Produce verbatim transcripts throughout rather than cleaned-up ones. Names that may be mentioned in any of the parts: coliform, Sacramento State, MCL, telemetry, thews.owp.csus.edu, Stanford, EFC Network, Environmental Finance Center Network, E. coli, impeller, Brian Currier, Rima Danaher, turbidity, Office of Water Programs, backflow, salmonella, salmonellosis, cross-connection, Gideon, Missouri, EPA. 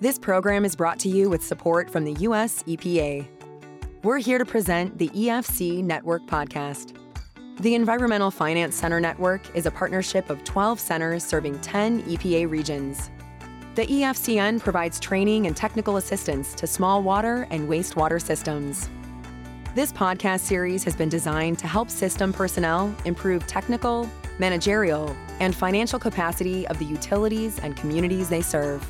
This program is brought to you with support from the U S E P A. We're here to present the E F C Network podcast. The Environmental Finance Center Network is a partnership of twelve centers serving ten E P A regions. The E F C N provides training and technical assistance to small water and wastewater systems. This podcast series has been designed to help system personnel improve technical, managerial, and financial capacity of the utilities and communities they serve.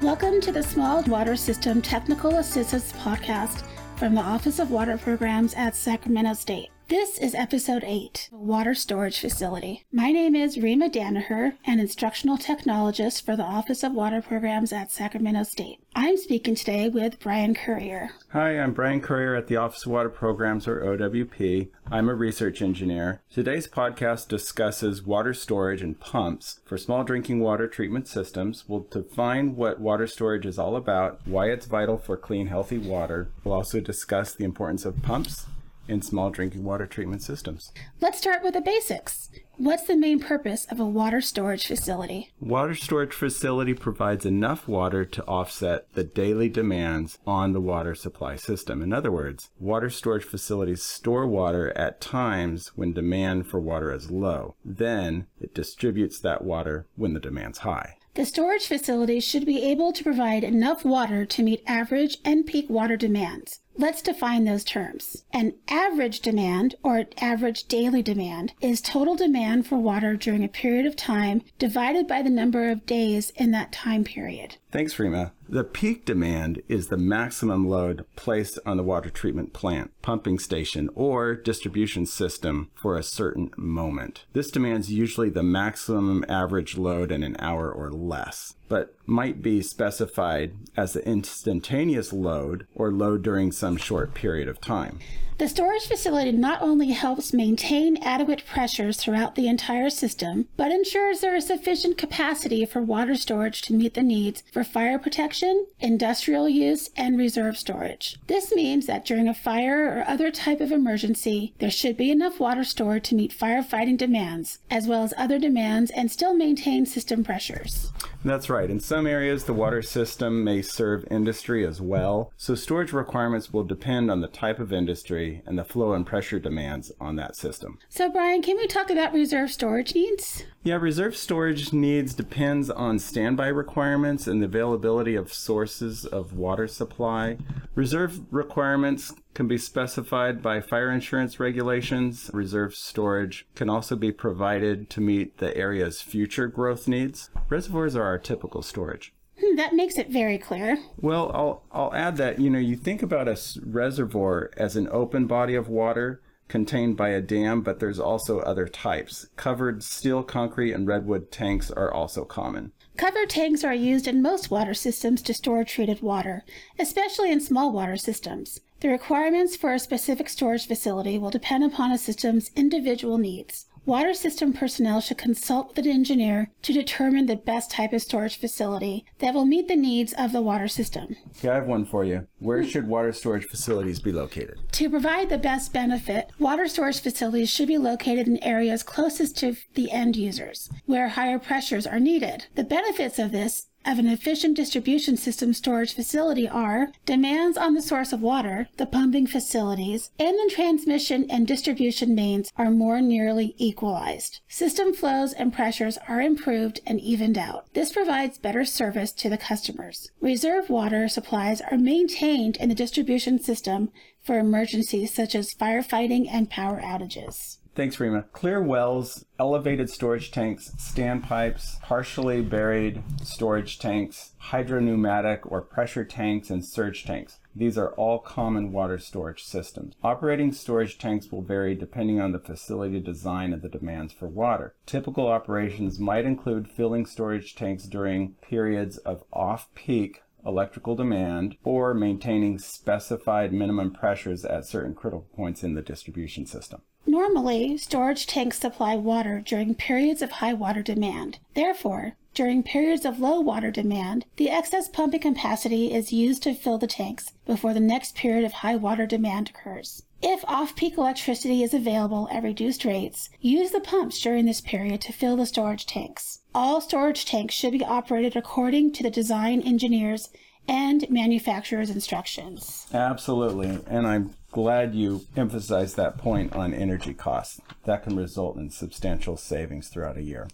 Welcome to the Small Water System Technical Assistance Podcast from the Office of Water Programs at Sacramento State. This is Episode eight, Water Storage Facility. My name is Rima Danaher, an instructional technologist for the Office of Water Programs at Sacramento State. I'm speaking today with Brian Currier. Hi, I'm Brian Currier at the Office of Water Programs, or O W P. I'm a research engineer. Today's podcast discusses water storage and pumps for small drinking water treatment systems. We'll define what water storage is all about, why it's vital for clean, healthy water. We'll also discuss the importance of pumps in small drinking water treatment systems. Let's start with the basics. What's the main purpose of a water storage facility? Water storage facility provides enough water to offset the daily demands on the water supply system. In other words, water storage facilities store water at times when demand for water is low. Then it distributes that water when the demand's high. The storage facility should be able to provide enough water to meet average and peak water demands. Let's define those terms. An average demand, or average daily demand, is total demand for water during a period of time divided by the number of days in that time period. Thanks, Rima. The peak demand is the maximum load placed on the water treatment plant, pumping station, or distribution system for a certain moment. This demands usually the maximum average load in an hour or less, but might be specified as the instantaneous load or load during some short period of time. The storage facility not only helps maintain adequate pressures throughout the entire system, but ensures there is sufficient capacity for water storage to meet the needs for fire protection, industrial use, and reserve storage. This means that during a fire or other type of emergency, there should be enough water stored to meet firefighting demands, as well as other demands, and still maintain system pressures. That's right. In some areas, the water system may serve industry as well, so storage requirements will depend on the type of industry and the flow and pressure demands on that system. So, Brian, can we talk about reserve storage needs? Yeah, reserve storage needs depends on standby requirements and the availability of sources of water supply. Reserve requirements can be specified by fire insurance regulations. Reserve storage can also be provided to meet the area's future growth needs. Reservoirs are our typical storage. Hmm, that makes it very clear. Well, I'll I'll add that, you know, you think about a reservoir as an open body of water contained by a dam, but there's also other types. Covered steel, concrete, and redwood tanks are also common. Covered tanks are used in most water systems to store treated water, especially in small water systems. The requirements for a specific storage facility will depend upon a system's individual needs. Water system personnel should consult with an engineer to determine the best type of storage facility that will meet the needs of the water system. Okay, I have one for you. Where should water storage facilities be located? To provide the best benefit, water storage facilities should be located in areas closest to the end users, where higher pressures are needed. The benefits of this of an efficient distribution system storage facility are demands on the source of water, the pumping facilities, and the transmission and distribution mains are more nearly equalized. System flows and pressures are improved and evened out. This provides better service to the customers. Reserve water supplies are maintained in the distribution system for emergencies such as firefighting and power outages. Thanks, Rima. Clear wells, elevated storage tanks, standpipes, partially buried storage tanks, hydropneumatic or pressure tanks, and surge tanks. These are all common water storage systems. Operating storage tanks will vary depending on the facility design and the demands for water. Typical operations might include filling storage tanks during periods of off-peak electrical demand, or maintaining specified minimum pressures at certain critical points in the distribution system. Normally, storage tanks supply water during periods of high water demand. Therefore, during periods of low water demand, the excess pumping capacity is used to fill the tanks before the next period of high water demand occurs. If off-peak electricity is available at reduced rates, use the pumps during this period to fill the storage tanks. All storage tanks should be operated according to the design engineer's and manufacturer's instructions. Absolutely, and I'm glad you emphasized that point on energy costs. That can result in substantial savings throughout a year.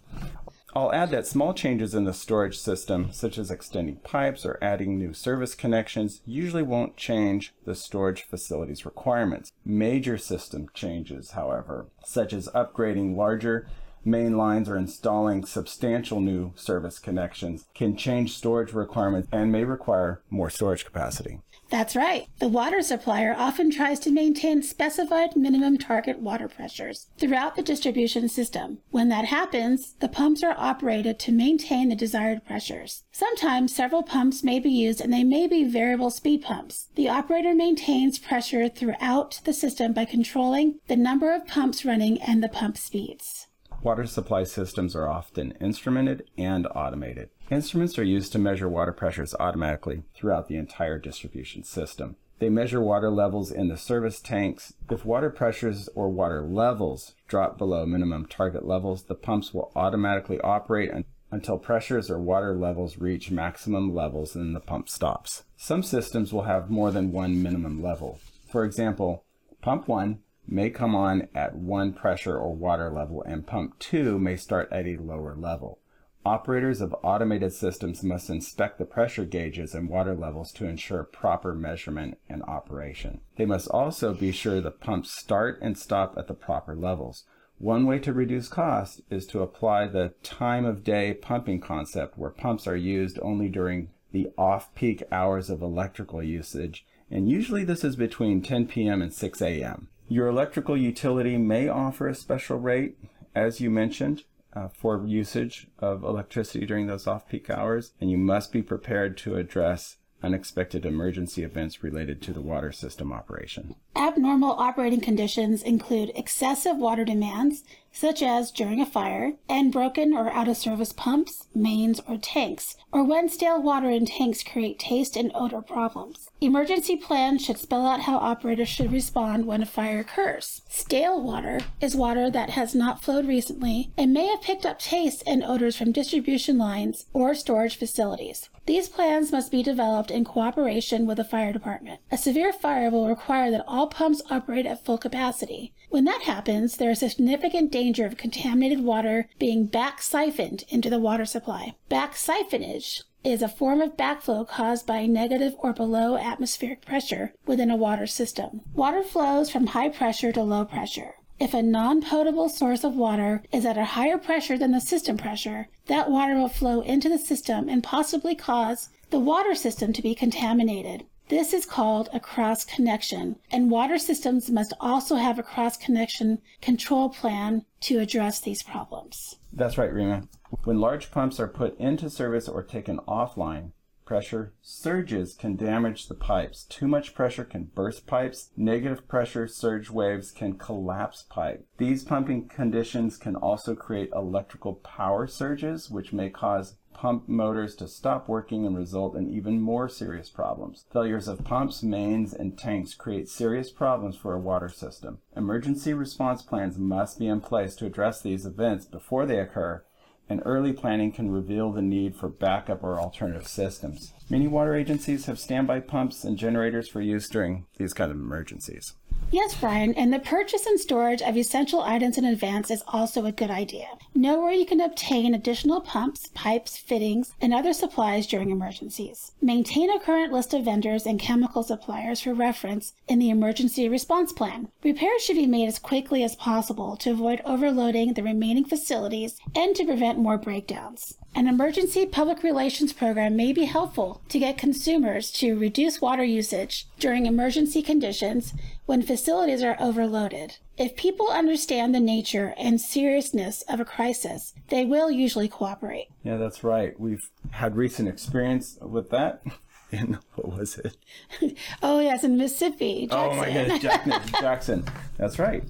I'll add that small changes in the storage system, such as extending pipes or adding new service connections, usually won't change the storage facility's requirements. Major system changes, however, such as upgrading larger main lines or installing substantial new service connections, can change storage requirements and may require more storage capacity. That's right. The water supplier often tries to maintain specified minimum target water pressures throughout the distribution system. When that happens, the pumps are operated to maintain the desired pressures. Sometimes several pumps may be used and they may be variable speed pumps. The operator maintains pressure throughout the system by controlling the number of pumps running and the pump speeds. Water supply systems are often instrumented and automated. Instruments are used to measure water pressures automatically throughout the entire distribution system. They measure water levels in the service tanks. If water pressures or water levels drop below minimum target levels, the pumps will automatically operate un- until pressures or water levels reach maximum levels and the pump stops. Some systems will have more than one minimum level. For example, pump one may come on at one pressure or water level, and pump two may start at a lower level. Operators of automated systems must inspect the pressure gauges and water levels to ensure proper measurement and operation. They must also be sure the pumps start and stop at the proper levels. One way to reduce cost is to apply the time of day pumping concept, where pumps are used only during the off-peak hours of electrical usage, and usually this is between ten p.m. and six a.m. Your electrical utility may offer a special rate, as you mentioned, uh, for usage of electricity during those off-peak hours, and you must be prepared to address unexpected emergency events related to the water system operation. Abnormal operating conditions include excessive water demands, such as during a fire, and broken or out-of-service pumps, mains, or tanks, or when stale water in tanks create taste and odor problems. Emergency plans should spell out how operators should respond when a fire occurs. Stale water is water that has not flowed recently and may have picked up tastes and odors from distribution lines or storage facilities. These plans must be developed in cooperation with the fire department. A severe fire will require that all pumps operate at full capacity. When that happens, there is a significant danger danger of contaminated water being back siphoned into the water supply. Back siphonage is a form of backflow caused by negative or below atmospheric pressure within a water system. Water flows from high pressure to low pressure. If a non-potable source of water is at a higher pressure than the system pressure, that water will flow into the system and possibly cause the water system to be contaminated. This is called a cross-connection, and water systems must also have a cross-connection control plan to address these problems. That's right, Rima. When large pumps are put into service or taken offline, pressure surges can damage the pipes. Too much pressure can burst pipes. Negative pressure surge waves can collapse pipe. These pumping conditions can also create electrical power surges, which may cause pump motors to stop working and result in even more serious problems. Failures of pumps, mains, and tanks create serious problems for a water system. Emergency response plans must be in place to address these events before they occur, and early planning can reveal the need for backup or alternative systems. Many water agencies have standby pumps and generators for use during these kind of emergencies. Yes, Brian, and the purchase and storage of essential items in advance is also a good idea. Know where you can obtain additional pumps, pipes, fittings, and other supplies during emergencies. Maintain a current list of vendors and chemical suppliers for reference in the emergency response plan. Repairs should be made as quickly as possible to avoid overloading the remaining facilities and to prevent more breakdowns. An emergency public relations program may be helpful to get consumers to reduce water usage during emergency conditions when facilities are overloaded. If people understand the nature and seriousness of a crisis, they will usually cooperate. Yeah, that's right. We've had recent experience with that. In, what was it? Oh, yes, in Mississippi. Jackson. Oh, my goodness, Jack- Jackson. That's right.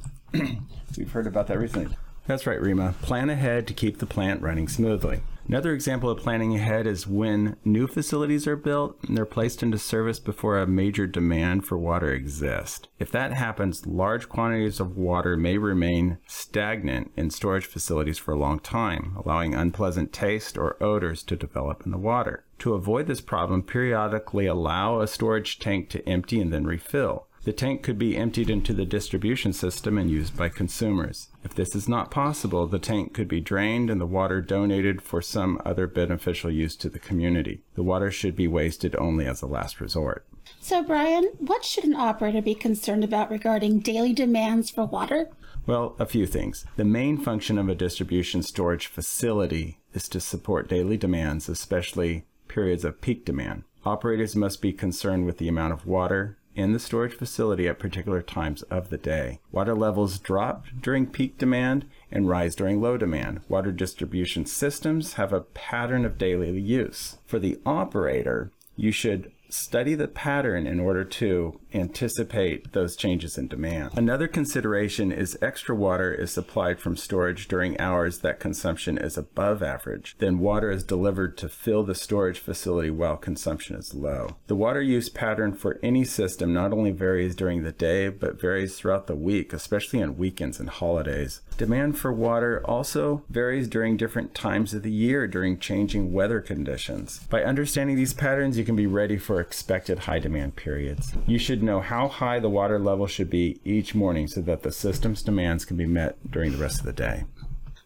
We've heard about that recently. That's right, Rima. Plan ahead to keep the plant running smoothly. Another example of planning ahead is when new facilities are built and they're placed into service before a major demand for water exists. If that happens, large quantities of water may remain stagnant in storage facilities for a long time, allowing unpleasant taste or odors to develop in the water. To avoid this problem, periodically allow a storage tank to empty and then refill. The tank could be emptied into the distribution system and used by consumers. If this is not possible, the tank could be drained and the water donated for some other beneficial use to the community. The water should be wasted only as a last resort. So, Brian, what should an operator be concerned about regarding daily demands for water? Well, a few things. The main function of a distribution storage facility is to support daily demands, especially periods of peak demand. Operators must be concerned with the amount of water in the storage facility at particular times of the day. Water levels drop during peak demand and rise during low demand. Water distribution systems have a pattern of daily use. For the operator, you should study the pattern in order to anticipate those changes in demand. Another consideration is extra water is supplied from storage during hours that consumption is above average. Then water is delivered to fill the storage facility while consumption is low. The water use pattern for any system not only varies during the day, but varies throughout the week, especially on weekends and holidays. Demand for water also varies during different times of the year during changing weather conditions. By understanding these patterns, you can be ready for expected high demand periods. You should know how high the water level should be each morning so that the system's demands can be met during the rest of the day.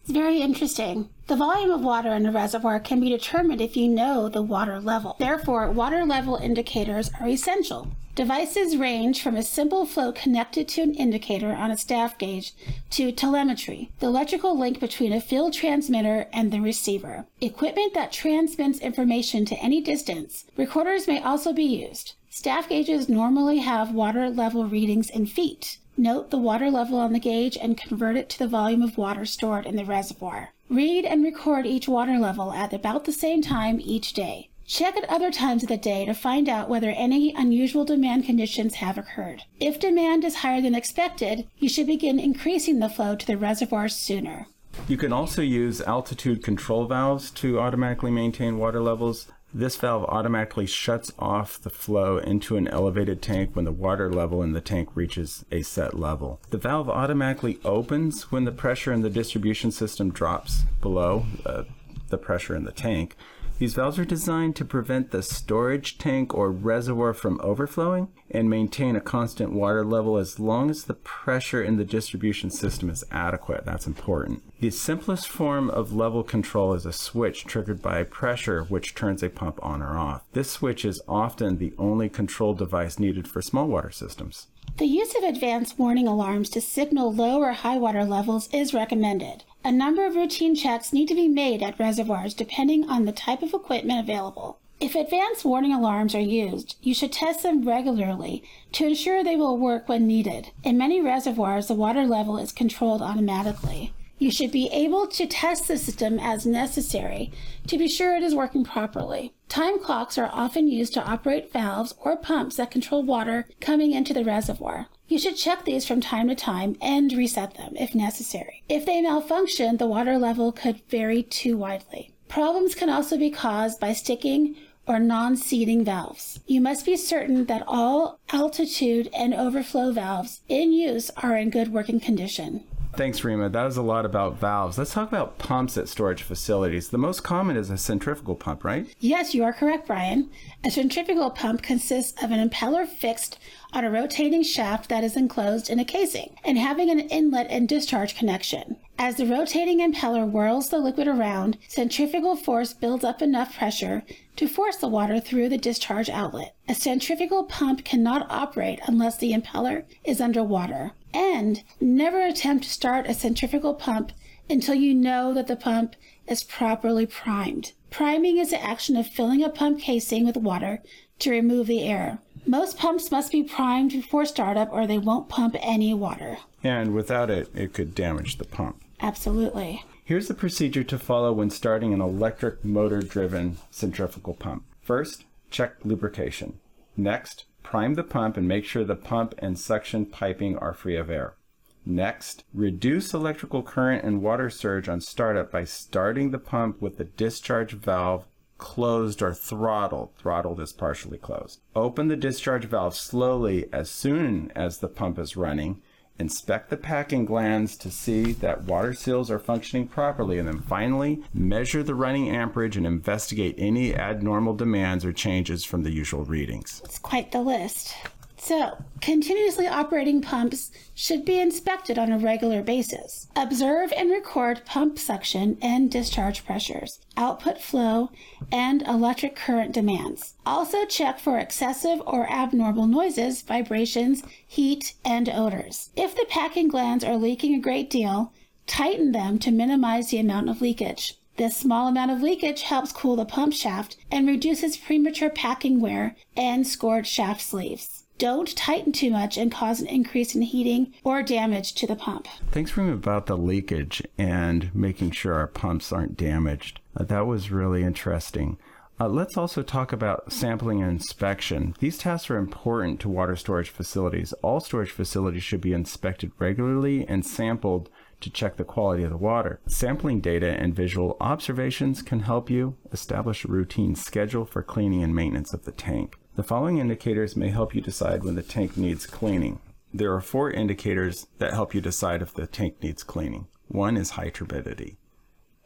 It's very interesting. The volume of water in a reservoir can be determined if you know the water level. Therefore, water level indicators are essential. Devices range from a simple flow connected to an indicator on a staff gauge to telemetry, the electrical link between a field transmitter and the receiver, equipment that transmits information to any distance. Recorders may also be used. Staff gauges normally have water level readings in feet. Note the water level on the gauge and convert it to the volume of water stored in the reservoir. Read and record each water level at about the same time each day. Check at other times of the day to find out whether any unusual demand conditions have occurred. If demand is higher than expected, you should begin increasing the flow to the reservoir sooner. You can also use altitude control valves to automatically maintain water levels. This valve automatically shuts off the flow into an elevated tank when the water level in the tank reaches a set level. The valve automatically opens when the pressure in the distribution system drops below uh, the pressure in the tank. These valves are designed to prevent the storage tank or reservoir from overflowing and maintain a constant water level as long as the pressure in the distribution system is adequate. That's important. The simplest form of level control is a switch triggered by pressure, which turns a pump on or off. This switch is often the only control device needed for small water systems. The use of advanced warning alarms to signal low or high water levels is recommended. A number of routine checks need to be made at reservoirs depending on the type of equipment available. If advanced warning alarms are used, you should test them regularly to ensure they will work when needed. In many reservoirs, the water level is controlled automatically. You should be able to test the system as necessary to be sure it is working properly. Time clocks are often used to operate valves or pumps that control water coming into the reservoir. You should check these from time to time and reset them if necessary. If they malfunction, the water level could vary too widely. Problems can also be caused by sticking or non-seating valves. You must be certain that all altitude and overflow valves in use are in good working condition. Thanks, Rima. That was a lot about valves. Let's talk about pumps at storage facilities. The most common is a centrifugal pump, right? Yes, you are correct, Brian. A centrifugal pump consists of an impeller fixed on a rotating shaft that is enclosed in a casing and having an inlet and discharge connection. As the rotating impeller whirls the liquid around, centrifugal force builds up enough pressure to force the water through the discharge outlet. A centrifugal pump cannot operate unless the impeller is underwater. And never attempt to start a centrifugal pump until you know that the pump is properly primed. Priming is the action of filling a pump casing with water to remove the air. Most pumps must be primed before startup or they won't pump any water. And without it, it could damage the pump. Absolutely. Here's the procedure to follow when starting an electric motor-driven centrifugal pump. First, check lubrication. Next, prime the pump and make sure the pump and suction piping are free of air. Next, reduce electrical current and water surge on startup by starting the pump with the discharge valve closed or throttled. Throttled is partially closed. Open the discharge valve slowly as soon as the pump is running. Inspect the packing glands to see that water seals are functioning properly, and then finally, measure the running amperage and investigate any abnormal demands or changes from the usual readings. It's quite the list. So, continuously operating pumps should be inspected on a regular basis. Observe and record pump suction and discharge pressures, output flow, and electric current demands. Also check for excessive or abnormal noises, vibrations, heat, and odors. If the packing glands are leaking a great deal, tighten them to minimize the amount of leakage. This small amount of leakage helps cool the pump shaft and reduces premature packing wear and scored shaft sleeves. Don't tighten too much and cause an increase in heating or damage to the pump. Thanks, Rima, about the leakage and making sure our pumps aren't damaged. Uh, that was really interesting. Uh, let's also talk about sampling and inspection. These tasks are important to water storage facilities. All storage facilities should be inspected regularly and sampled to check the quality of the water. Sampling data and visual observations can help you establish a routine schedule for cleaning and maintenance of the tank. The following indicators may help you decide when the tank needs cleaning. There are four indicators that help you decide if the tank needs cleaning. One is high turbidity.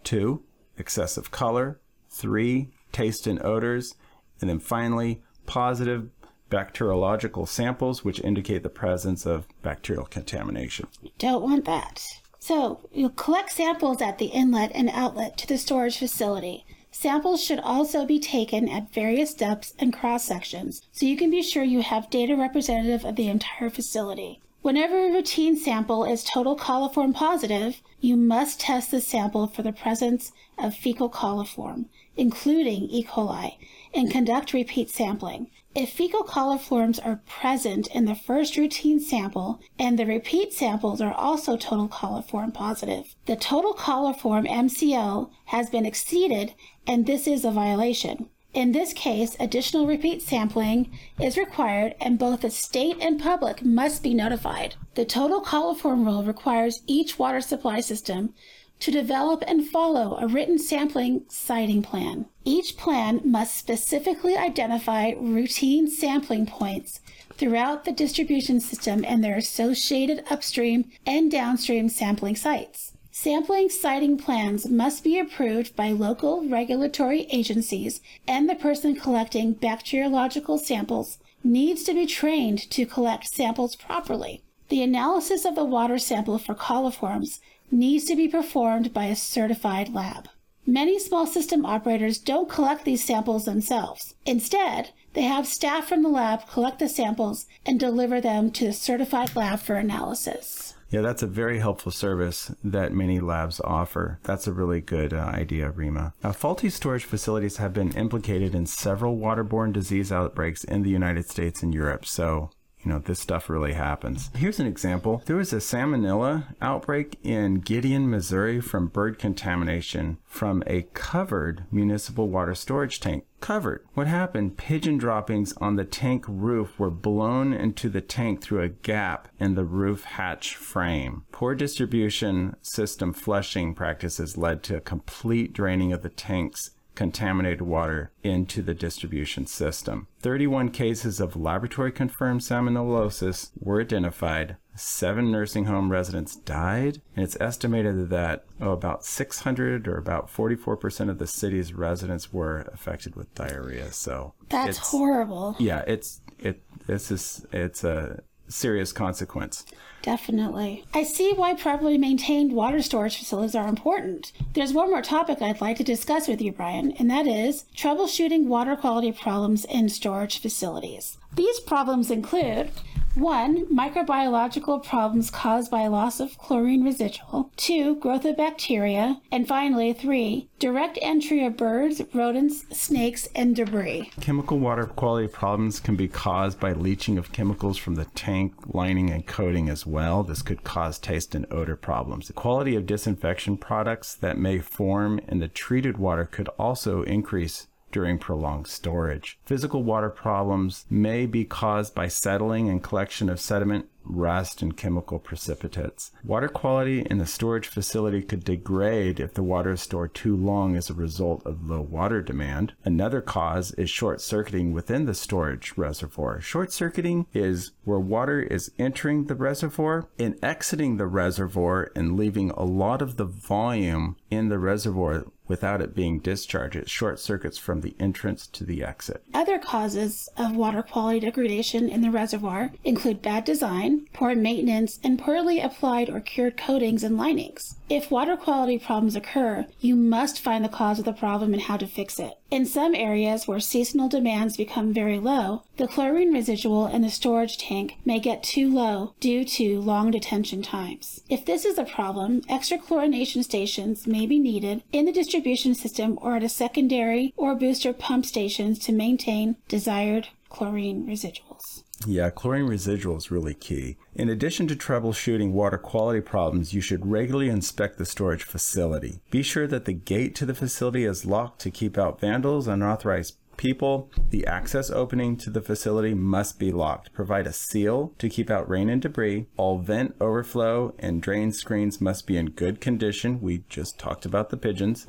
Two, excessive color. Three, taste and odors. And then finally, positive bacteriological samples, which indicate the presence of bacterial contamination. You don't want that. So you'll collect samples at the inlet and outlet to the storage facility. Samples should also be taken at various depths and cross-sections, so you can be sure you have data representative of the entire facility. Whenever a routine sample is total coliform positive, you must test the sample for the presence of fecal coliform, including E. coli, and conduct repeat sampling. If fecal coliforms are present in the first routine sample and the repeat samples are also total coliform positive, the total coliform M C L has been exceeded and this is a violation. In this case, additional repeat sampling is required and both the state and public must be notified. The total coliform rule requires each water supply system to develop and follow a written sampling siting plan. Each plan must specifically identify routine sampling points throughout the distribution system and their associated upstream and downstream sampling sites. Sampling siting plans must be approved by local regulatory agencies, and the person collecting bacteriological samples needs to be trained to collect samples properly. The analysis of a water sample for coliforms needs to be performed by a certified lab. Many small system operators don't collect these samples themselves. Instead, they have staff from the lab collect the samples and deliver them to the certified lab for analysis. Yeah, that's a very helpful service that many labs offer. That's a really good uh, idea, Rima. Uh, faulty storage facilities have been implicated in several waterborne disease outbreaks in the United States and Europe, so you know, this stuff really happens. Here's an example. There was a salmonella outbreak in Gideon, Missouri from bird contamination from a covered municipal water storage tank. Covered. What happened? Pigeon droppings on the tank roof were blown into the tank through a gap in the roof hatch frame. Poor distribution system flushing practices led to a complete draining of the tank's contaminated water into the distribution system. thirty-one cases of laboratory-confirmed salmonellosis were identified. Seven nursing home residents died, and it's estimated that oh, about six hundred or about forty-four percent of the city's residents were affected with diarrhea. So that's it's, horrible. Yeah, it's it. This is it's a serious consequence. Definitely. I see why properly maintained water storage facilities are important. There's one more topic I'd like to discuss with you, Brian, and that is troubleshooting water quality problems in storage facilities. These problems include one, microbiological problems caused by loss of chlorine residual, two, growth of bacteria, and finally, three, direct entry of birds, rodents, snakes, and debris. Chemical water quality problems can be caused by leaching of chemicals from the tank lining and coating as well. This could cause taste and odor problems. The quality of disinfection products that may form in the treated water could also increase during prolonged storage. Physical water problems may be caused by settling and collection of sediment, rust, and chemical precipitates. Water quality in the storage facility could degrade if the water is stored too long as a result of low water demand. Another cause is short-circuiting within the storage reservoir. Short-circuiting is where water is entering the reservoir and exiting the reservoir and leaving a lot of the volume in the reservoir without it being discharged. It short circuits from the entrance to the exit. Other causes of water quality degradation in the reservoir include bad design, poor maintenance, and poorly applied or cured coatings and linings. If water quality problems occur, you must find the cause of the problem and how to fix it. In some areas where seasonal demands become very low, the chlorine residual in the storage tank may get too low due to long detention times. If this is a problem, extra chlorination stations may be needed in the distribution system or at a secondary or booster pump stations to maintain desired chlorine residuals. Yeah, chlorine residual is really key. In addition to troubleshooting water quality problems, you should regularly inspect the storage facility. Be sure that the gate to the facility is locked to keep out vandals, unauthorized people. The access opening to the facility must be locked. Provide a seal to keep out rain and debris. All vent overflow and drain screens must be in good condition. We just talked about the pigeons.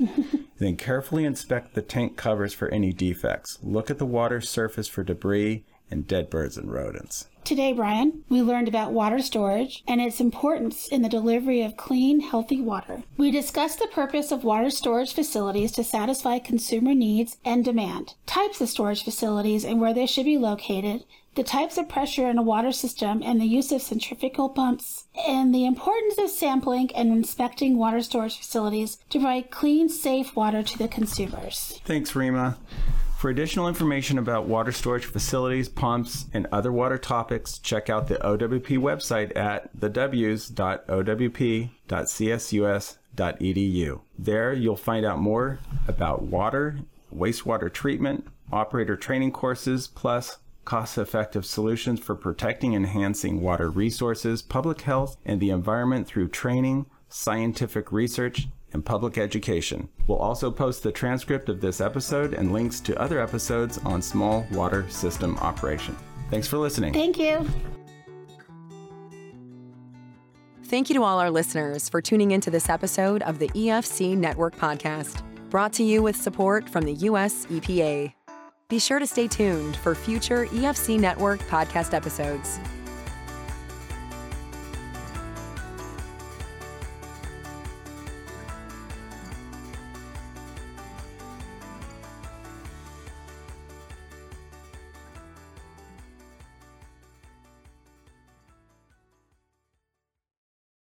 Then carefully inspect the tank covers for any defects. Look at the water surface for debris and dead birds and rodents. Today, Brian, we learned about water storage and its importance in the delivery of clean, healthy water. We discussed the purpose of water storage facilities to satisfy consumer needs and demand, types of storage facilities and where they should be located, the types of pressure in a water system and the use of centrifugal pumps, and the importance of sampling and inspecting water storage facilities to provide clean, safe water to the consumers. Thanks, Rima. For additional information about water storage facilities, pumps, and other water topics, check out the O W P website at the w s dot o w p dot c s u s dot e d u. There you'll find out more about water, wastewater treatment, operator training courses, plus cost-effective solutions for protecting and enhancing water resources, public health, and the environment through training, scientific research, and public education. We'll also post the transcript of this episode and links to other episodes on small water system operation. Thanks for listening. Thank you. Thank you to all our listeners for tuning into this episode of the E F C Network Podcast, brought to you with support from the U S E P A. Be sure to stay tuned for future E F C Network podcast episodes.